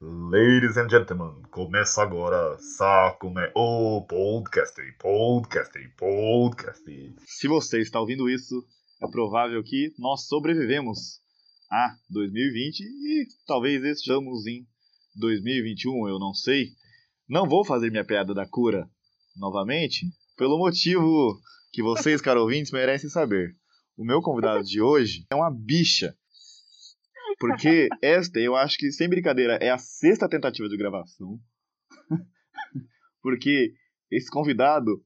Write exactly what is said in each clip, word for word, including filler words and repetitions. Ladies and gentlemen, começa agora, saco, né? Oh, podcast, podcast, podcast. Se você está ouvindo isso, é provável que nós sobrevivemos a dois mil e vinte e talvez estejamos em dois mil e vinte e um, eu não sei. Não vou fazer minha piada da cura novamente, pelo motivo que vocês, caros ouvintes, merecem saber. O meu convidado de hoje é uma bicha. Porque esta, eu acho que, sem brincadeira, é a sexta tentativa de gravação. Porque esse convidado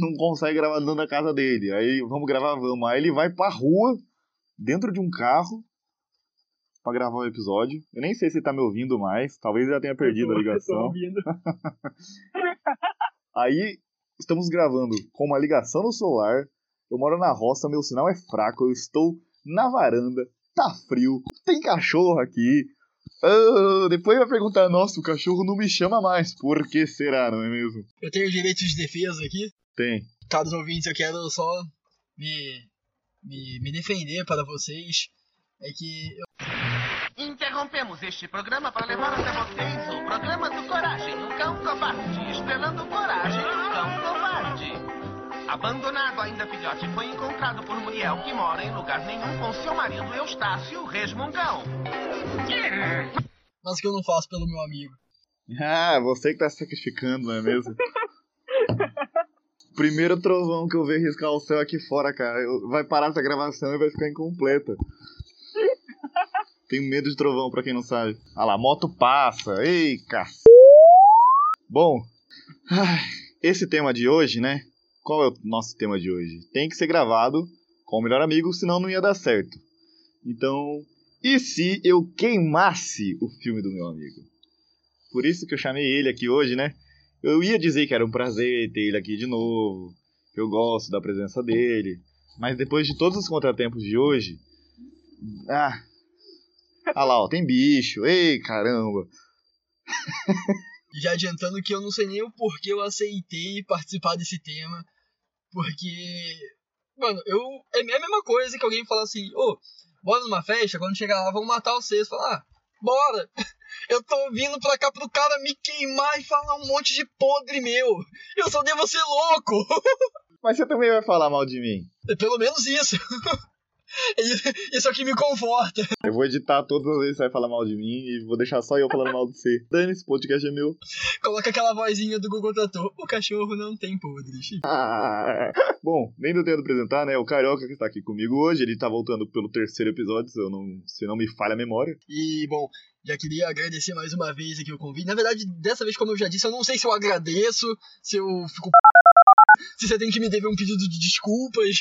não consegue gravar dentro da casa dele. Aí, vamos gravar, vamos. Aí ele vai pra rua, dentro de um carro, pra gravar o episódio. Eu nem sei se ele tá me ouvindo mais. Talvez ele já tenha perdido a ligação. Aí, estamos gravando com uma ligação no celular. Eu moro na roça, meu sinal é fraco. Eu estou na varanda. Tá frio, tem cachorro aqui. Oh, depois vai perguntar, nossa, o cachorro não me chama mais. Por que será, não é mesmo? Eu tenho direito de defesa aqui? Tem. Caros ouvintes, eu quero só me, me, me defender para vocês. É que eu... Interrompemos este programa para levar até vocês o programa do Coragem, o Cão Covarde. Estrelando Coragem, o Cão Covarde. Abandonado ainda filhote, foi encontrado por Muriel, que mora em lugar nenhum com seu marido Eustácio Resmongão. Mas que eu não faço pelo meu amigo. Ah, você que tá se sacrificando, não é mesmo? Primeiro trovão que eu vejo riscar o céu aqui fora, cara. Vai parar essa gravação e vai ficar incompleta. Tenho medo de trovão, pra quem não sabe. Ah lá, moto passa. Ei, cacete. Bom, esse tema de hoje, né? Qual é o nosso tema de hoje? Tem que ser gravado com o melhor amigo, senão não ia dar certo. Então, e se eu queimasse o filme do meu amigo? Por isso que eu chamei ele aqui hoje, né? Eu ia dizer que era um prazer ter ele aqui de novo, que eu gosto da presença dele, mas depois de todos os contratempos de hoje... Ah, ah lá, ó, tem bicho, ei, caramba! Já adiantando que eu não sei nem o porquê eu aceitei participar desse tema, porque, mano, eu é a mesma coisa que alguém falar assim, ô, oh, bora numa festa, quando chegar lá vão matar vocês, falar, ah, bora, eu tô vindo pra cá pro cara me queimar e falar um monte de podre meu, eu só devo ser louco. Mas você também vai falar mal de mim. É pelo menos isso. Isso é o que me conforta. Eu vou editar todas as vezes que você vai falar mal de mim e vou deixar só eu falando mal de você. Dani, esse podcast é meu. Coloca aquela vozinha do Google Trator. O cachorro não tem podres. Ah, bom, nem do tempo apresentar, né? O Carioca que está aqui comigo hoje. Ele está voltando pelo terceiro episódio, se, eu não, se não me falha a memória. E, bom, já queria agradecer mais uma vez aqui o convite. Na verdade, dessa vez, como eu já disse, eu não sei se eu agradeço, se eu fico... se você tem que me dever um pedido de desculpas.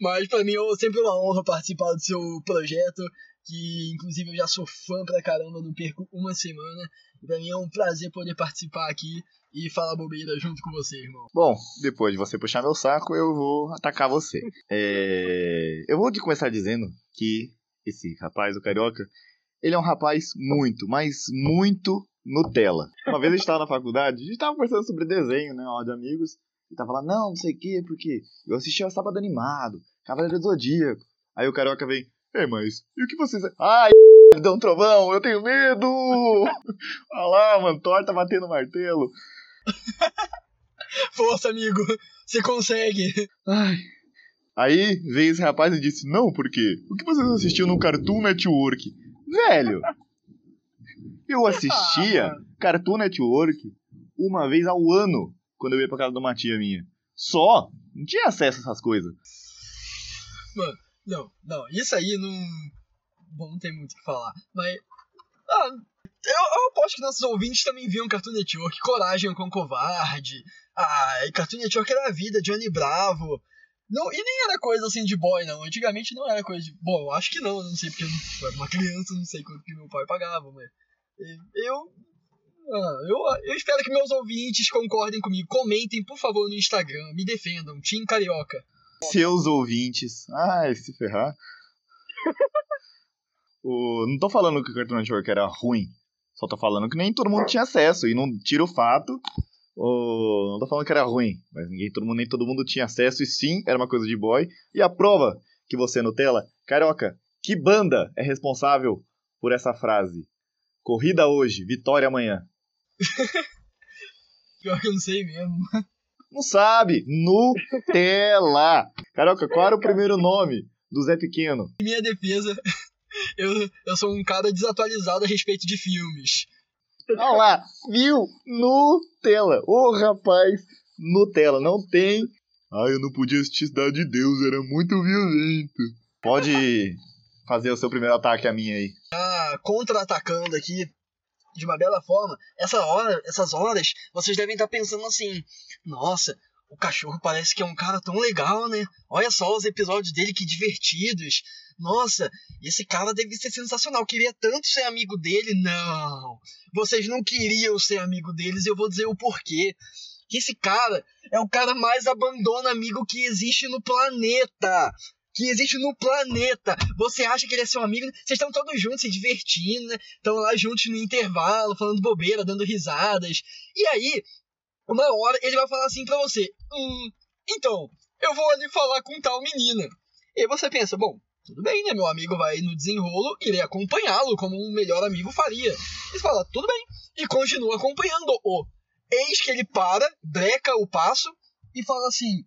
Mas pra mim é sempre uma honra participar do seu projeto, que inclusive eu já sou fã pra caramba, não perco uma semana. E pra mim é um prazer poder participar aqui e falar bobeira junto com você, irmão. Bom, depois de você puxar meu saco, eu vou atacar você. É... Eu vou te começar dizendo que esse rapaz, o Carioca, ele é um rapaz muito, mas muito Nutella. Uma vez a gente tava na faculdade, a gente tava conversando sobre desenho, né, ó, de amigos. Ele tava lá, não, não sei o que, porque eu assisti ao Sábado Animado, Cavaleiro do Zodíaco. Aí o Carioca vem, é, mas, e o que vocês... Ai, deu um trovão, eu tenho medo! Olha lá, mano, torta batendo martelo. Força, amigo, você consegue. Ai. Aí veio esse rapaz e disse, não, porque o que vocês assistiam no Cartoon Network? Velho, eu assistia Cartoon Network uma vez ao ano. Quando eu ia pra casa de uma tia minha. Só? Não tinha acesso a essas coisas. Mano, não, não. Isso aí não... Bom, não tem muito o que falar. Mas... Ah, eu, eu aposto que nossos ouvintes também viam Cartoon Network. Coragem, o Cão Covarde. Ah, Cartoon Network era a vida. Johnny Bravo. Não, e nem era coisa assim de boy, não. Antigamente não era coisa de... Bom, eu acho que não. Não sei porque eu, eu era uma criança. Não sei quanto que meu pai pagava, mas... Eu... Ah, eu, eu espero que meus ouvintes concordem comigo. Comentem, por favor, no Instagram. Me defendam, Team Carioca. Seus ouvintes. Ai, se ferrar. O, não tô falando que o Cartoon Network era ruim. Só tô falando que nem todo mundo tinha acesso. E não tira o fato. O, não tô falando que era ruim. Mas ninguém, todo mundo, nem todo mundo tinha acesso. E sim, era uma coisa de boy. E a prova que você é Nutella... Carioca, que banda é responsável por essa frase? Corrida hoje, vitória amanhã. Pior que eu não sei mesmo. Não sabe. Nutella. Carioca, qual era o primeiro nome do Zé Pequeno? Em minha defesa, eu, eu sou um cara desatualizado a respeito de filmes. Olha lá, viu? Nutella. Ô, oh, rapaz, Nutella. Não tem... Ah, eu não podia assistir Cidade de Deus, era muito violento. Pode fazer o seu primeiro ataque a mim aí. Ah, contra-atacando aqui, de uma bela forma. Essa hora, essas horas, vocês devem estar pensando assim, nossa, o cachorro parece que é um cara tão legal, né? Olha só os episódios dele, que divertidos. Nossa, esse cara deve ser sensacional, eu queria tanto ser amigo dele. Não, vocês não queriam ser amigo deles e eu vou dizer o porquê. Que esse cara é o cara mais abandona amigo que existe no planeta. Que existe no planeta. Você acha que ele é seu amigo? Vocês estão todos juntos se divertindo, né? Estão lá juntos no intervalo, falando bobeira, dando risadas. E aí, uma hora, ele vai falar assim pra você. Hum, então, eu vou ali falar com tal menina. E você pensa, bom, tudo bem, né? Meu amigo vai no desenrolo, irei acompanhá-lo como um melhor amigo faria. Ele fala, tudo bem. E continua acompanhando-o. Eis que ele para, breca o passo e fala assim,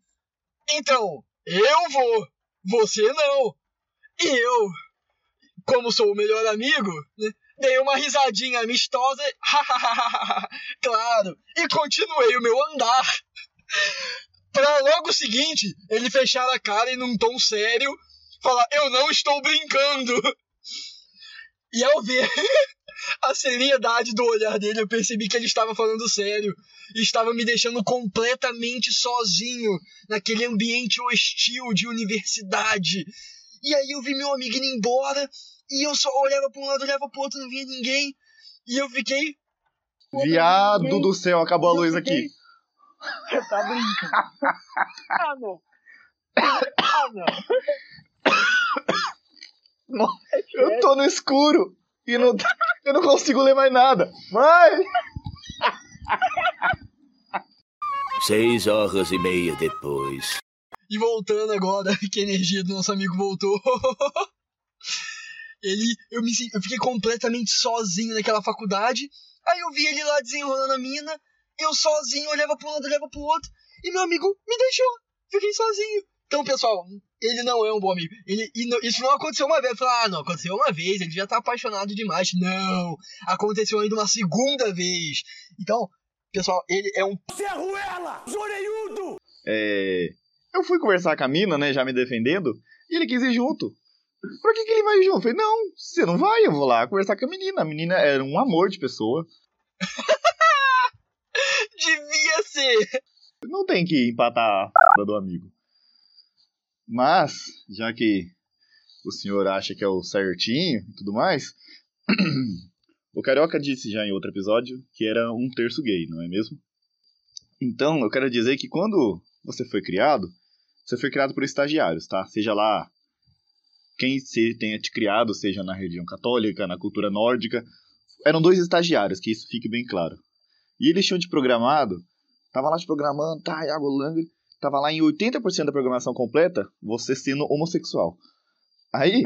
então, eu vou, você não. E eu, como sou o melhor amigo, né, dei uma risadinha amistosa, claro, e continuei o meu andar. Pra logo seguinte, ele fechar a cara e num tom sério, falar, eu não estou brincando. E ao ver... a seriedade do olhar dele, eu percebi que ele estava falando sério e estava me deixando completamente sozinho naquele ambiente hostil de universidade. E aí eu vi meu amigo indo embora e eu só olhava para um lado, olhava para o outro, não via ninguém. E eu fiquei... Viado do céu, acabou a luz aqui. Você tá brincando? Ah, não. Ah, não. Eu tô no escuro. E não, eu não consigo ler mais nada. Mãe! Seis horas e meia depois. E voltando agora, que a energia do nosso amigo voltou. Ele, eu, me, eu fiquei completamente sozinho naquela faculdade. Aí eu vi ele lá desenrolando a mina. Eu sozinho, olhava para um lado, olhava para o outro. E meu amigo me deixou. Fiquei sozinho. Então, pessoal... ele não é um bom amigo. Ele, não, isso não aconteceu uma vez. Eu falei, ah, não, aconteceu uma vez. Ele já tá apaixonado demais. Não. Aconteceu ainda uma segunda vez. Então, pessoal, ele é um... Você é ruela, zoreiudo! É... Eu fui conversar com a mina, né, já me defendendo. E ele quis ir junto. Pra que que ele vai junto? Eu falei, não, você não vai. Eu vou lá conversar com a menina. A menina era um amor de pessoa. Devia ser. Não tem que empatar a p*** do amigo. Mas, já que o senhor acha que é o certinho e tudo mais, o Carioca disse já em outro episódio que era um terço gay, não é mesmo? Então, eu quero dizer que quando você foi criado, você foi criado por estagiários, tá? Seja lá quem tenha te criado, seja na religião católica, na cultura nórdica, eram dois estagiários, que isso fique bem claro. E eles tinham te programado, tava lá te programando, tá, Iago Langley... tava lá em oitenta por cento da programação completa, você sendo homossexual. Aí,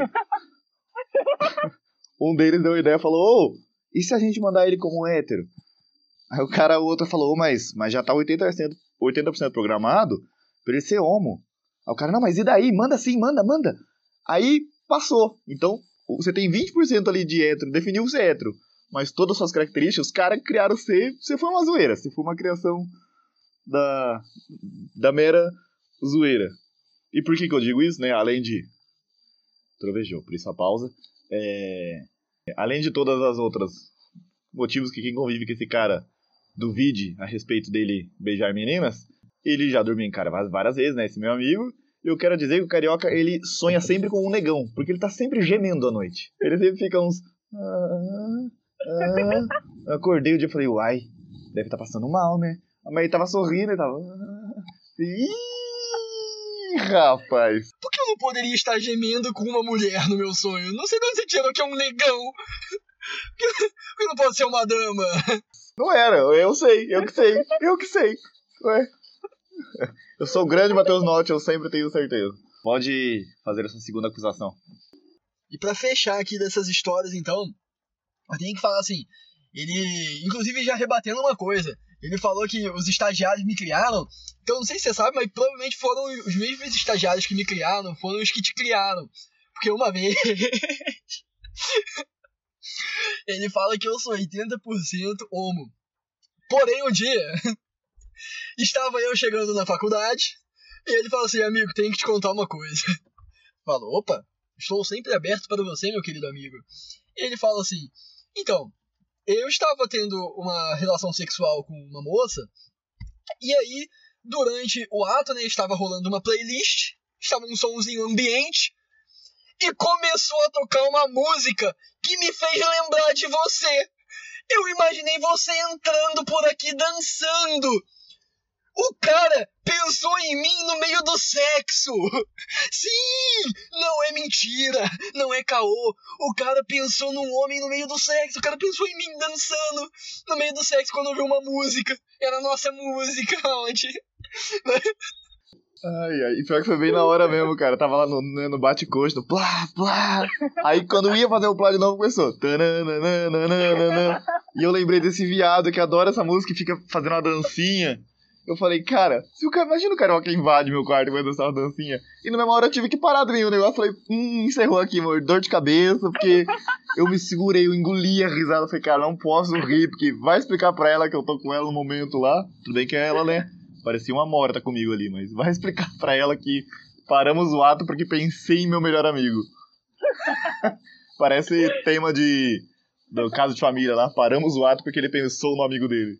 um deles deu uma ideia e falou, ô, e se a gente mandar ele como hétero? Aí o cara, o outro falou, ô, mas, mas já tá oitenta por cento, oitenta por cento programado pra ele ser homo. Aí o cara, não, mas e daí? Manda sim, manda, manda. Aí, passou. Então, você tem vinte por cento ali de hétero, definiu ser hétero, mas todas as suas características, os caras criaram você, você foi uma zoeira, você foi uma criação... Da, da mera zoeira. E por que que eu digo isso, né? Além de... Trovejou, por isso a pausa. É... Além de todas as outras motivos que quem convive com esse cara duvide a respeito dele beijar meninas, ele já dormiu em cara várias vezes, né? Esse meu amigo. Eu quero dizer que o Carioca, ele sonha sempre com um negão, porque ele tá sempre gemendo à noite. Ele sempre fica uns... Ah, ah. Acordei o dia e falei, uai, deve tá passando mal, né? Mas ele tava sorrindo e tava... Ih, rapaz. Por que eu não poderia estar gemendo com uma mulher no meu sonho? Não sei de onde você tirou que é um negão. Por que não pode ser uma dama? Não era, eu sei, eu que sei, eu que sei. Ué. Eu sou o grande Matheus Norte, eu sempre tenho certeza. Pode fazer essa segunda acusação. E pra fechar aqui dessas histórias, então, Eu tenho que falar assim, ele, inclusive, já rebatendo uma coisa, ele falou que os estagiários me criaram, então não sei se você sabe, mas provavelmente foram os mesmos estagiários que me criaram, foram os que te criaram, porque uma vez... ele fala que eu sou oitenta por cento homo. Porém, um dia, estava eu chegando na faculdade, e ele fala assim, amigo, tenho que te contar uma coisa. Falou, opa, estou sempre aberto para você, meu querido amigo. E ele fala assim, então, eu estava tendo uma relação sexual com uma moça, e aí, durante o ato, né, estava rolando uma playlist, estava um somzinho ambiente, e começou a tocar uma música que me fez lembrar de você. Eu imaginei você entrando por aqui dançando. O cara pensou em mim no meio do sexo. Sim, não é mentira, não é caô. O cara pensou num homem no meio do sexo. O cara pensou em mim dançando no meio do sexo quando ouviu uma música. Era a nossa música ontem. Ai, ai, e pior que foi bem na hora mesmo, cara. Eu tava lá no, no bate-costo, plá, plá. Aí quando ia fazer o plá de novo, começou. E eu lembrei desse viado que adora essa música e fica fazendo uma dancinha. Eu falei, cara, se o cara, imagina o Carioca invade meu quarto e vai dançar uma dancinha. E na mesma hora eu tive que parar de ver o negócio. Falei, hum, encerrou aqui, amor, dor de cabeça, porque eu me segurei, eu engoli a risada. Falei, cara, não posso rir, porque vai explicar pra ela que eu tô com ela no momento lá. Tudo bem que é ela, né? Parecia uma morta comigo ali, mas vai explicar pra ela que paramos o ato porque pensei em meu melhor amigo. Parece tema de do caso de família lá. Paramos o ato porque ele pensou no amigo dele.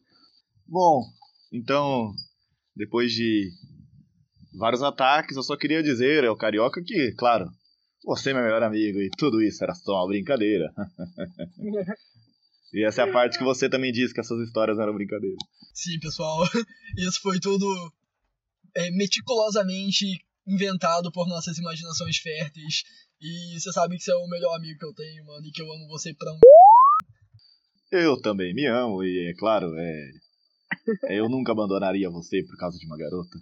Bom, então, depois de vários ataques, eu só queria dizer ao Carioca que, claro, você é meu melhor amigo e tudo isso era só uma brincadeira. E essa é a parte que você também disse que essas histórias eram brincadeiras. Sim, pessoal. Isso foi tudo é, meticulosamente inventado por nossas imaginações férteis. E você sabe que você é o melhor amigo que eu tenho, mano. E que eu amo você pra um... Eu também me amo. E, é claro, é... eu nunca abandonaria você por causa de uma garota.